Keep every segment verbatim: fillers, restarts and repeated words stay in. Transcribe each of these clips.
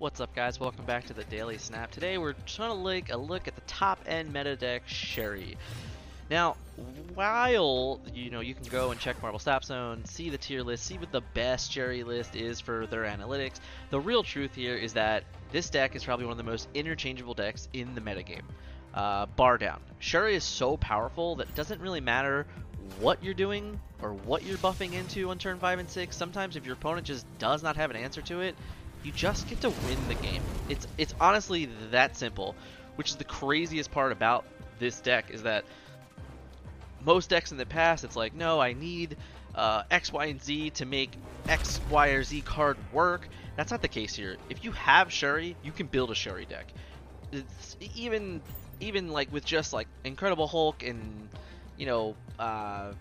What's up, guys? Welcome back to the Daily Snap. Today we're trying to take a look at the top end meta deck Shuri. Now, while you know you can go and check Marvel Snap Zone, see the tier list, see what the best Shuri list is for their analytics, the real truth here is that this deck is probably one of the most interchangeable decks in the metagame. Uh, bar down. Shuri is so powerful that it doesn't really matter what you're doing or what you're buffing into on turn five and six. Sometimes if your opponent just does not have an answer to it, you just get to win the game. It's it's honestly that simple, which is the craziest part about this deck, is that most decks in the past, it's like, no, I need uh, X, Y, and Z to make X, Y, or Z card work. That's not the case here. If you have Shuri, you can build a Shuri deck. It's even even like with just like Incredible Hulk and, you know, uh,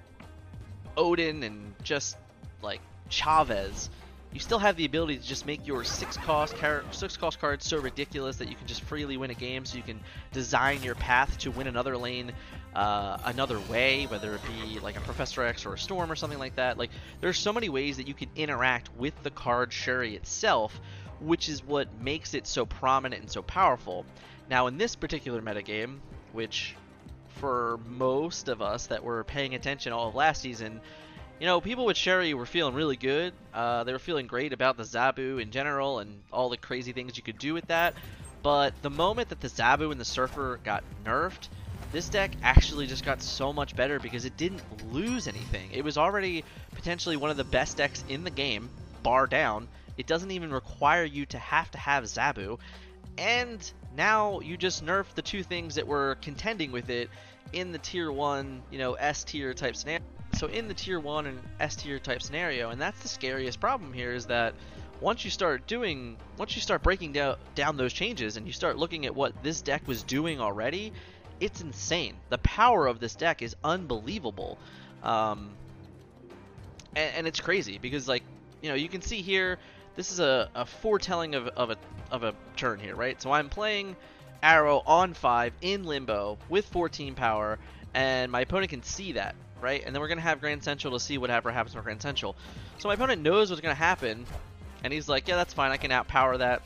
Odin and just like Chavez, you still have the ability to just make your six cost car six cost cards so ridiculous that you can just freely win a game. So you can design your path to win another lane, uh, another way, whether it be like a Professor X or a Storm or something like that. Like, there's so many ways that you can interact with the card Shuri itself, which is what makes it so prominent and so powerful. Now, in this particular metagame, which for most of us that were paying attention all of last season, you know, people with Shuri were feeling really good. Uh, they were feeling great about the Zabu in general and all the crazy things you could do with that. But the moment that the Zabu and the Surfer got nerfed, this deck actually just got so much better because it didn't lose anything. It was already potentially one of the best decks in the game, bar down. It doesn't even require you to have to have Zabu. And now you just nerfed the two things that were contending with it in the tier one, you know, S tier type scenario. So in the tier one and S tier type scenario, and that's the scariest problem here, is that once you start doing, once you start breaking down, down those changes and you start looking at what this deck was doing already, it's insane. The power of this deck is unbelievable. Um, and, and it's crazy because, like, you know, you can see here, this is a, a foretelling of, of, a, of a turn here, right? So I'm playing Arrow on five in Limbo with fourteen power, and my opponent can see that, right? And then we're going to have Grand Central to see whatever happens with Grand Central. So my opponent knows what's going to happen, and he's like, yeah, that's fine, I can outpower that.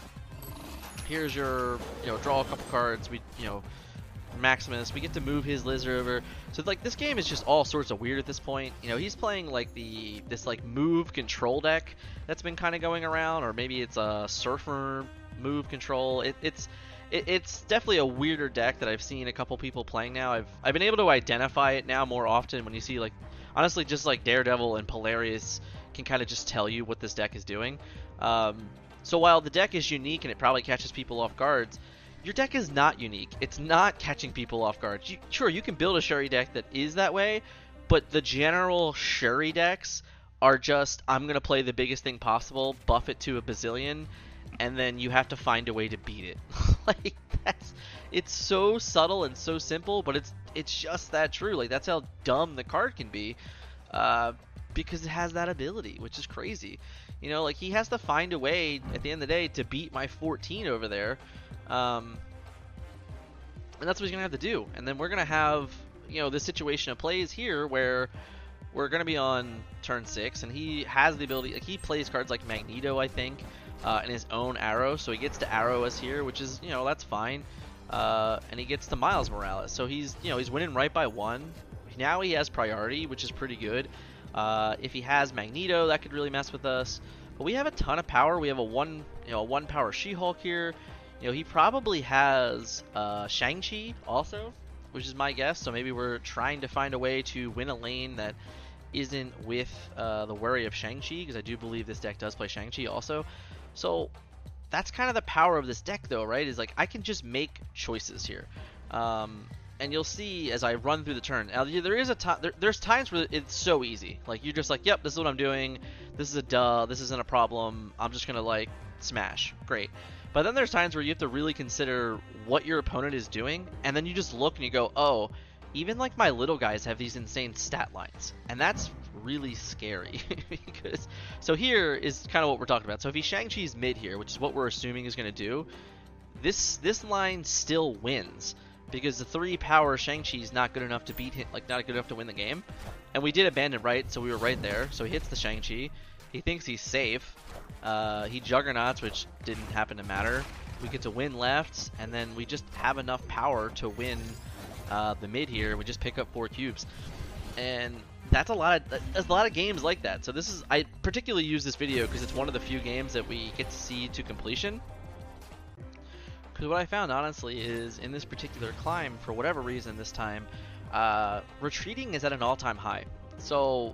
Here's your, you know, draw a couple cards, we, you know, Maximus, we get to move his lizard over. So, like, this game is just all sorts of weird at this point. You know, he's playing, like, the, this, like, move control deck that's been kind of going around, or maybe it's a Surfer move control. It, it's... It's definitely a weirder deck that I've seen a couple people playing now. I've I've been able to identify it now more often when you see, like, honestly, just like Daredevil and Polaris can kind of just tell you what this deck is doing. Um, so while the deck is unique and it probably catches people off guards, your deck is not unique. It's not catching people off guards. You, sure, you can build a Shuri deck that is that way, but the general Shuri decks are just, I'm going to play the biggest thing possible, buff it to a bazillion, and then you have to find a way to beat it. Like, that's, it's so subtle and so simple, but it's it's just that true. Like, that's how dumb the card can be, uh, because it has that ability, which is crazy. You know, like, he has to find a way at the end of the day to beat my fourteen over there, um, and that's what he's gonna have to do. And then we're gonna have, you know, this situation of plays here where we're gonna be on turn six, and he has the ability. Like, he plays cards like Magneto, I think. Uh, and his own Arrow, so he gets to Arrow us here, which is, you know, that's fine. Uh, and he gets to Miles Morales, so he's, you know, he's winning right by one. Now he has priority, which is pretty good. Uh, if he has Magneto, that could really mess with us. But we have a ton of power. We have a one, you know, a one power She-Hulk here. You know, he probably has uh, Shang-Chi also, which is my guess. So maybe we're trying to find a way to win a lane that isn't with uh, the worry of Shang-Chi, because I do believe this deck does play Shang-Chi also. So that's kind of the power of this deck, though, right? Is, like, I can just make choices here, um, and you'll see as I run through the turn. Now, there is a time, there, there's times where it's so easy. Like, you're just like, yep, this is what I'm doing. This is a duh. This isn't a problem. I'm just gonna, like, smash. Great. But then there's times where you have to really consider what your opponent is doing, and then you just look and you go, oh, even, like, my little guys have these insane stat lines, and that's really scary. Because so here is kind of what we're talking about. So if he Shang-Chi's mid here, which is what we're assuming is going to do, this this line still wins because the three power Shang-Chi is not good enough to beat him, like, not good enough to win the game. And we did abandon right, so we were right there. So he hits the Shang-Chi. He thinks he's safe. Uh, he Juggernauts, which didn't happen to matter. We get to win lefts, and then we just have enough power to win uh, the mid here. We just pick up four cubes, and that's a lot of that's a lot of games like that. So this is I particularly use this video because it's one of the few games that we get to see to completion. Because what I found honestly is in this particular climb, for whatever reason this time, uh, retreating is at an all-time high. So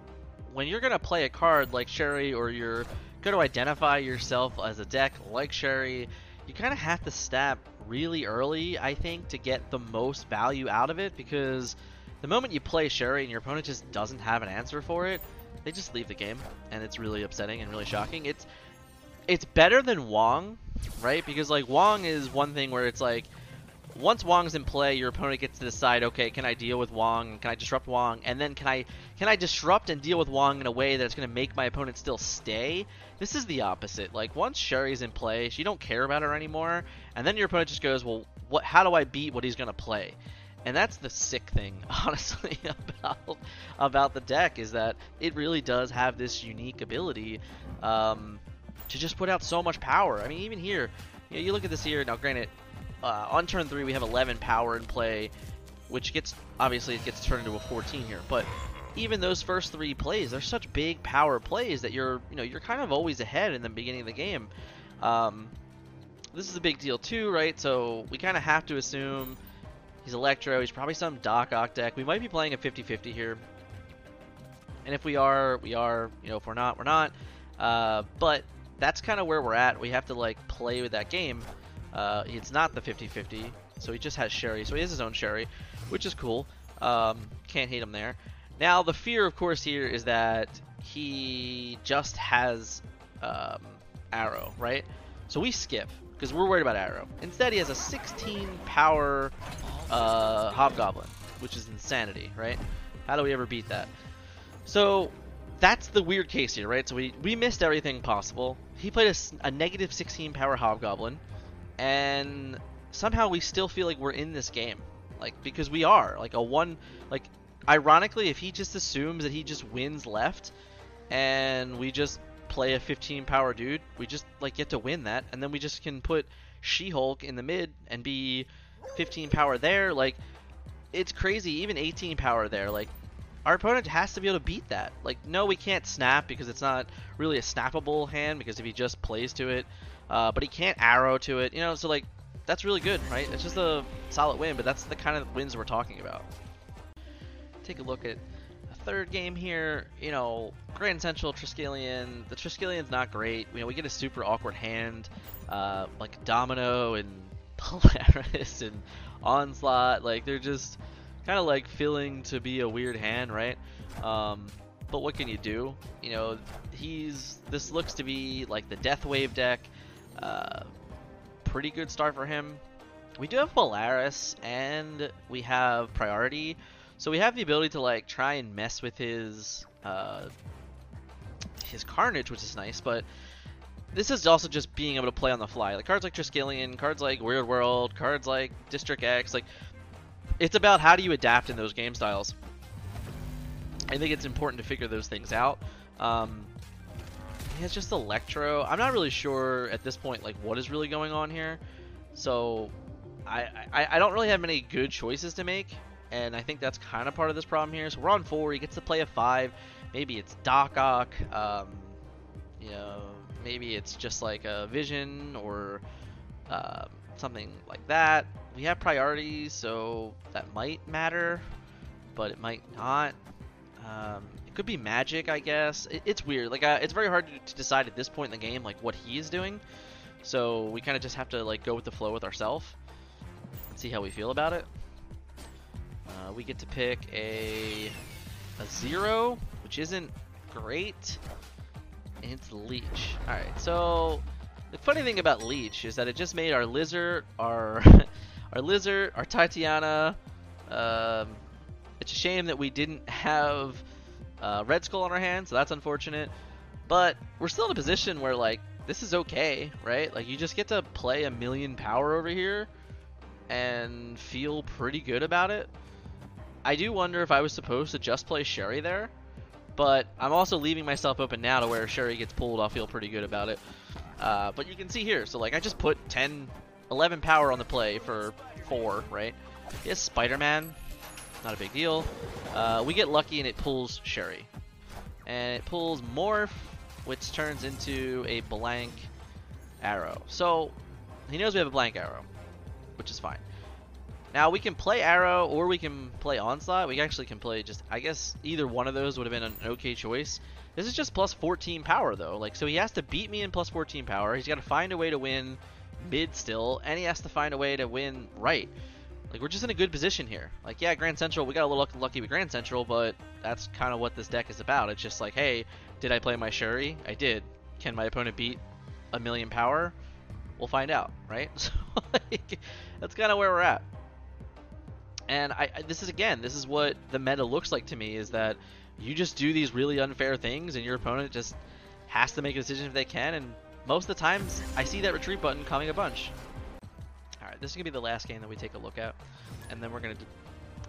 when you're gonna play a card like Shuri, or you're gonna identify yourself as a deck like Shuri, you kind of have to stab really early, I think, to get the most value out of it, because the moment you play Shuri and your opponent just doesn't have an answer for it, they just leave the game, and it's really upsetting and really shocking. It's it's better than Wong, right? Because like Wong is one thing where it's like, once Wong's in play, your opponent gets to decide, okay, can I deal with Wong? Can I disrupt Wong? And then can I can I disrupt and deal with Wong in a way that's going to make my opponent still stay? This is the opposite. Like, once Shuri's in play, you don't care about her anymore, and then your opponent just goes, well, what? How do I beat what he's going to play? And that's the sick thing, honestly, about about the deck, is that it really does have this unique ability um, to just put out so much power. I mean, even here, you know, you look at this here. Now, granted, Uh, on turn three, we have eleven power in play, which gets, obviously it gets turned into a fourteen here. But even those first three plays, they're such big power plays that you're, you know, you're kind of always ahead in the beginning of the game. Um, this is a big deal too, right? So we kind of have to assume he's Electro. He's probably some Doc Ock deck. We might be playing a fifty fifty here. And if we are, we are. You know, if we're not, we're not. Uh, but that's kind of where we're at. We have to like play with that game. Uh, it's not the fifty fifty, so he just has Shuri, so he has his own Shuri, which is cool. Um, can't hate him there. Now, the fear, of course, here is that he just has um, Arrow, right? So we skip, because we're worried about Arrow. Instead, he has a sixteen power uh, Hobgoblin, which is insanity, right? How do we ever beat that? So that's the weird case here, right? So we, we missed everything possible. He played a, a negative sixteen power Hobgoblin. And somehow we still feel like we're in this game, like, because we are like a one, like, ironically, if he just assumes that he just wins left and we just play a fifteen power dude, we just like get to win that. And then we just can put She-Hulk in the mid and be fifteen power there. Like, it's crazy. Even eighteen power there. Like, our opponent has to be able to beat that. Like, no, we can't snap because it's not really a snappable hand, because if he just plays to it, uh, but he can't Arrow to it, you know, so like, that's really good, right? It's just a solid win, but that's the kind of wins we're talking about. Take a look at a third game here, you know, Grand Central, Triskelion. The Triskelion's not great. You know, we get a super awkward hand, uh, like Domino and Polaris and Onslaught. Like, they're just kind of like feeling to be a weird hand, right? Um, but what can you do? You know, he's this looks to be like the Death Wave deck. Uh, pretty good start for him. We do have Polaris and we have Priority, so we have the ability to like try and mess with his uh, his Carnage, which is nice. But this is also just being able to play on the fly, like cards like Triskelion, cards like Weird World, cards like District X, like. It's about how do you adapt in those game styles. I think it's important to figure those things out. Um, he has just Electro. I'm not really sure at this point like what is really going on here. So I, I, I don't really have many good choices to make. And I think that's kind of part of this problem here. So we're on four. He gets to play a five. Maybe it's Doc Ock. Um, you know, maybe it's just like a Vision or uh, something like that. We have Priority, so that might matter, but it might not. Um, it could be Magic, I guess. It, it's weird. Like, uh, it's very hard to, to decide at this point in the game, like, what he is doing. So we kind of just have to, like, go with the flow with ourselves and see how we feel about it. Uh, we get to pick a, a zero, which isn't great. And it's Leech. All right, so the funny thing about Leech is that it just made our Lizard, our... Our Lizard, our Titania. Um, it's a shame that we didn't have uh, Red Skull on our hands, so that's unfortunate. But we're still in a position where, like, this is okay, right? Like, you just get to play a million power over here and feel pretty good about it. I do wonder if I was supposed to just play Shuri there But I'm also leaving myself open now to where Shuri gets pulled. I'll feel pretty good about it. Uh, but you can see here, so like I just put ten, eleven power on the play for four, right? Yes, Spider-Man, not a big deal. Uh, we get lucky and it pulls Shuri. And it pulls Morph, which turns into a blank Arrow. So he knows we have a blank Arrow, which is fine. Now we can play Arrow or we can play Onslaught. We actually can play just, I guess either one of those would have been an okay choice. This is just plus fourteen power though. Like, so he has to beat me in plus fourteen power. He's got to find a way to win mid still, and he has to find a way to win right. Like, we're just in a good position here. Like, yeah, Grand Central, we got a little lucky with Grand Central, but that's kind of what this deck is about. It's just like, hey, did I play my Shuri? I did. Can my opponent beat a million power? We'll find out, right? So like, that's kind of where we're at. And I, I, this is, again, this is what the meta looks like to me, is that you just do these really unfair things and your opponent just has to make a decision if they can. And most of the times I see that retreat button coming a bunch. All right, this is going to be the last game that we take a look at. And then we're going to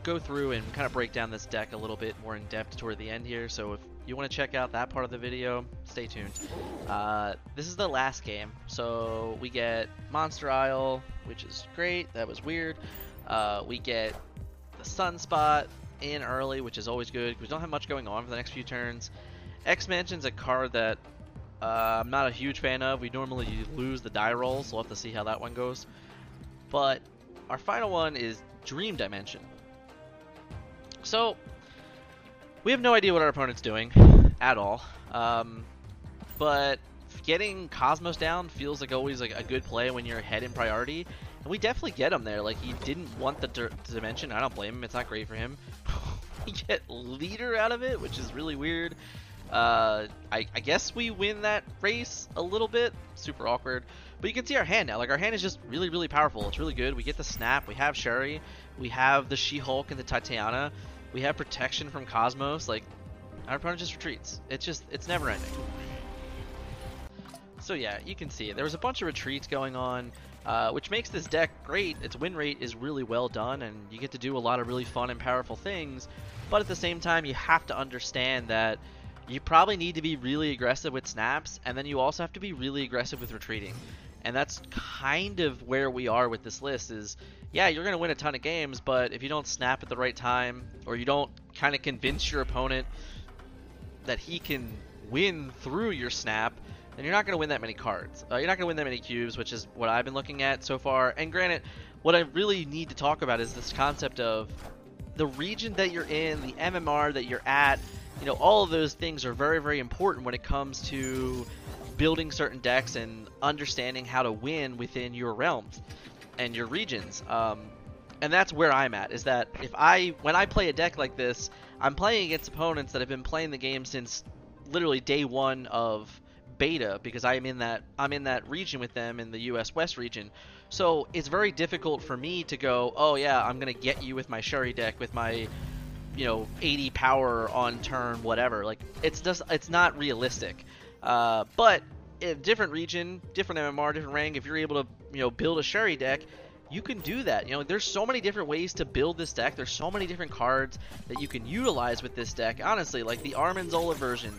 go through and kind of break down this deck a little bit more in depth toward the end here. So if you want to check out that part of the video, stay tuned. Uh, this is the last game. So we get Monster Isle, which is great. That was weird. Uh, we get the Sunspot in early, which is always good. We don't have much going on for the next few turns. X-Mansion's a card that uh, I'm not a huge fan of. We normally lose the die roll, so we'll have to see how that one goes. But our final one is Dream Dimension. So we have no idea what our opponent's doing at all. Um, but getting Cosmos down feels like always like a good play when you're ahead in priority. And we definitely get him there. Like, he didn't want the di dimension. I don't blame him. It's not great for him. We get leader out of it, which is really weird. Uh, I, I guess we win that race a little bit. Super awkward. But you can see our hand now. Like, our hand is just really, really powerful. It's really good. We get the snap. We have Shuri. We have the She-Hulk and the Titania. We have protection from Cosmos. Like, our opponent just retreats. It's just, it's never ending. So yeah, you can see it. There was a bunch of retreats going on, uh, which makes this deck great. Its win rate is really well done, and you get to do a lot of really fun and powerful things. But at the same time, you have to understand that you probably need to be really aggressive with snaps, and then you also have to be really aggressive with retreating. And that's kind of where we are with this list is, yeah, you're going to win a ton of games, but if you don't snap at the right time, or you don't kind of convince your opponent that he can win through your snap, and you're not going to win that many cards. Uh, you're not going to win that many cubes, which is what I've been looking at so far. And granted, what I really need to talk about is this concept of the region that you're in, the M M R that you're at. You know, all of those things are very, very important when it comes to building certain decks and understanding how to win within your realms and your regions. Um, and that's where I'm at, is that if I, when I play a deck like this, I'm playing against opponents that have been playing the game since literally day one of beta, because I'm in that I'm in that region with them in the U S West region. So it's very difficult for me to go, oh yeah, I'm gonna get you with my Shuri deck with my, you know, eighty power on turn whatever. Like, it's just, it's not realistic. Uh, but in different region, different M M R, different rank, if you're able to, you know, build a Shuri deck, you can do that. You know, there's so many different ways to build this deck. There's so many different cards that you can utilize with this deck. Honestly, like the Armanzola version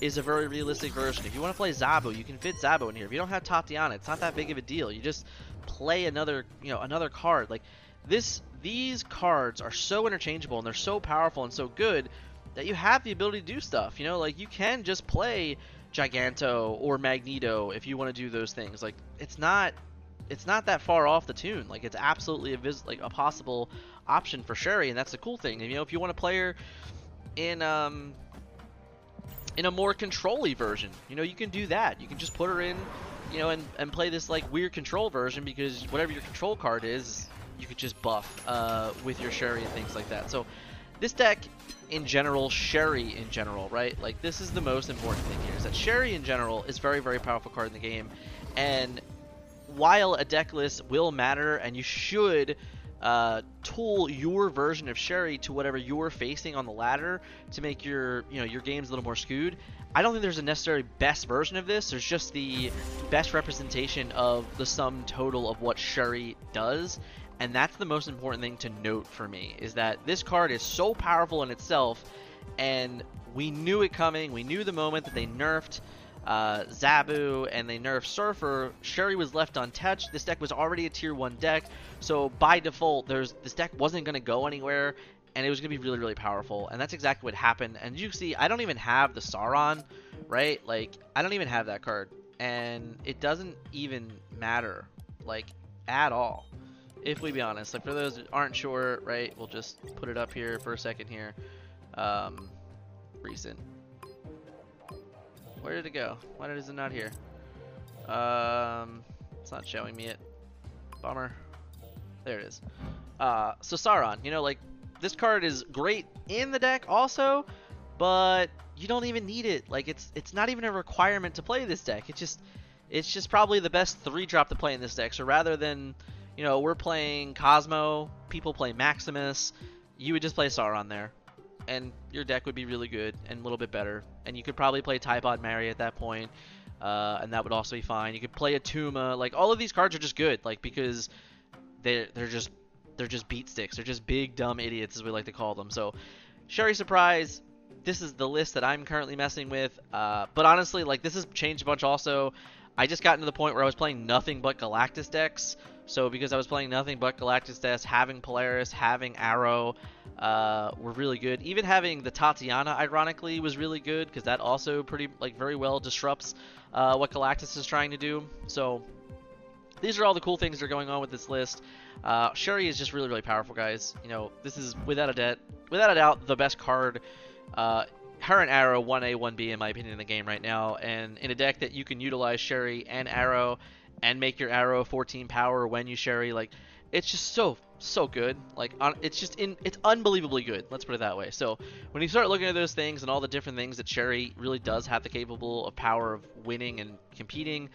is a very realistic version. If you want to play Zabu, you can fit Zabu in here. If you don't have Tatiana, it's not that big of a deal. You just play another, you know, another card. Like this, these cards are so interchangeable and they're so powerful and so good that you have the ability to do stuff. You know, like you can just play Giganto or Magneto if you want to do those things. Like it's not, it's not that far off the tune. Like it's absolutely a vis like a possible option for Shuri, and that's the cool thing. And, you know, if you want to play her in um. in a more control-y version, you know, you can do that. You can just put her in, you know, and, and play this like weird control version, because whatever your control card is, you could just buff uh, with your Shuri and things like that. So this deck in general, Shuri in general, right? Like this is the most important thing here, is that Shuri in general is very, very powerful card in the game. And while a deck list will matter and you should Uh, tool your version of Shuri to whatever you're facing on the ladder to make your, you know, your games a little more skewed, I don't think there's a necessary best version of this. There's just the best representation of the sum total of what Shuri does, and that's the most important thing to note for me, is that this card is so powerful in itself, and we knew it coming. We knew the moment that they nerfed uh, Zabu and they nerfed Surfer, Shuri was left untouched. This deck was already a tier one deck, so by default, there's this deck wasn't going to go anywhere, and it was going to be really, really powerful. And that's exactly what happened. And you see, I don't even have the Sauron, right? Like, I don't even have that card, and it doesn't even matter, like, at all. If we be honest, like, for those that aren't sure, right, we'll just put it up here for a second here. Um, recent. Where did it go? Why is it not here? Um, it's not showing me it. Bummer. There it is. Uh, so Sauron, you know, like, this card is great in the deck also, but you don't even need it. Like, it's it's not even a requirement to play this deck. It's just, it's just probably the best three drop to play in this deck. So rather than... You know, we're playing Cosmo, people play Maximus, you would just play Sauron there, and your deck would be really good and a little bit better. And you could probably play Typod Mary at that point, uh, and that would also be fine. You could play Atuma. Like, all of these cards are just good, like, because they're, they're just they're just beat sticks. They're just big, dumb idiots, as we like to call them. So, Shuri Surprise, this is the list that I'm currently messing with. Uh, but honestly, like, this has changed a bunch also. I just got to the point where I was playing nothing but Galactus decks. So because I was playing nothing but Galactus decks, having Polaris, having Arrow uh, were really good. Even having the Titania, ironically, was really good, because that also pretty, like, very well disrupts uh, what Galactus is trying to do. So these are all the cool things that are going on with this list. Uh, Shuri is just really, really powerful, guys. You know, this is without a doubt, without a doubt, the best card. Uh, Her and Arrow, one A, one B, in my opinion, in the game right now. And in a deck that you can utilize Shuri and Arrow and make your Arrow fourteen power when you Shuri, like, it's just so, so good. Like, on, it's just in, it's unbelievably good. Let's put it that way. So when you start looking at those things and all the different things that Shuri really does have the capable of power of winning and competing,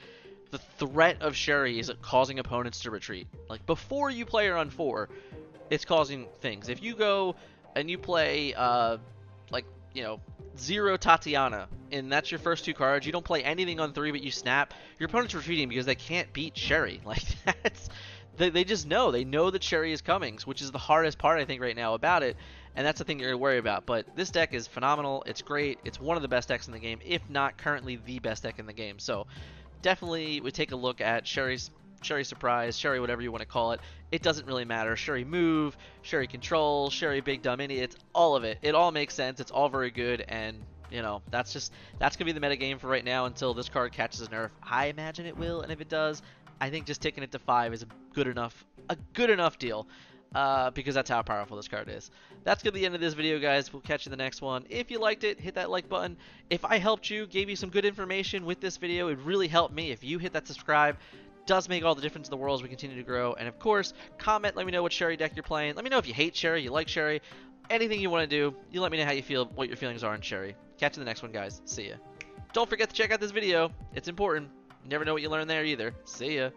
the threat of Shuri is causing opponents to retreat. Like, before you play her on four, it's causing things. If you go and you play, uh, like, you know, zero Tatiana, and that's your first two cards, you don't play anything on three, but you snap, your opponent's retreating because they can't beat Shuri. Like, that's, they, they just know, they know that Shuri is coming, which is the hardest part, I think, right now about it, and that's the thing you're gonna worry about. But this deck is phenomenal, it's great, it's one of the best decks in the game, if not currently the best deck in the game. So definitely would take a look at Shuri's Shuri Surprise, Shuri whatever you want to call it. It doesn't really matter. Shuri Move, Shuri Control, Shuri Big Dumb Idiots, all of it. It all makes sense. It's all very good, and, you know, that's just, that's going to be the metagame for right now until this card catches a nerf. I imagine it will, and if it does, I think just taking it to five is a good enough, a good enough deal. Uh, because that's how powerful this card is. That's gonna be the end of this video, guys. We'll catch you in the next one. If you liked it, hit that like button. If I helped you, gave you some good information with this video, it really helped me. If you hit that subscribe, does make all the difference in the world as we continue to grow. And of course, comment, let me know what Shuri deck you're playing. Let me know if you hate Shuri, you like Shuri, anything you want to do. You let me know how you feel, what your feelings are on Shuri. Catch you in the next one, guys. See ya. Don't forget to check out this video. It's important. You never know what you learn there either. See ya.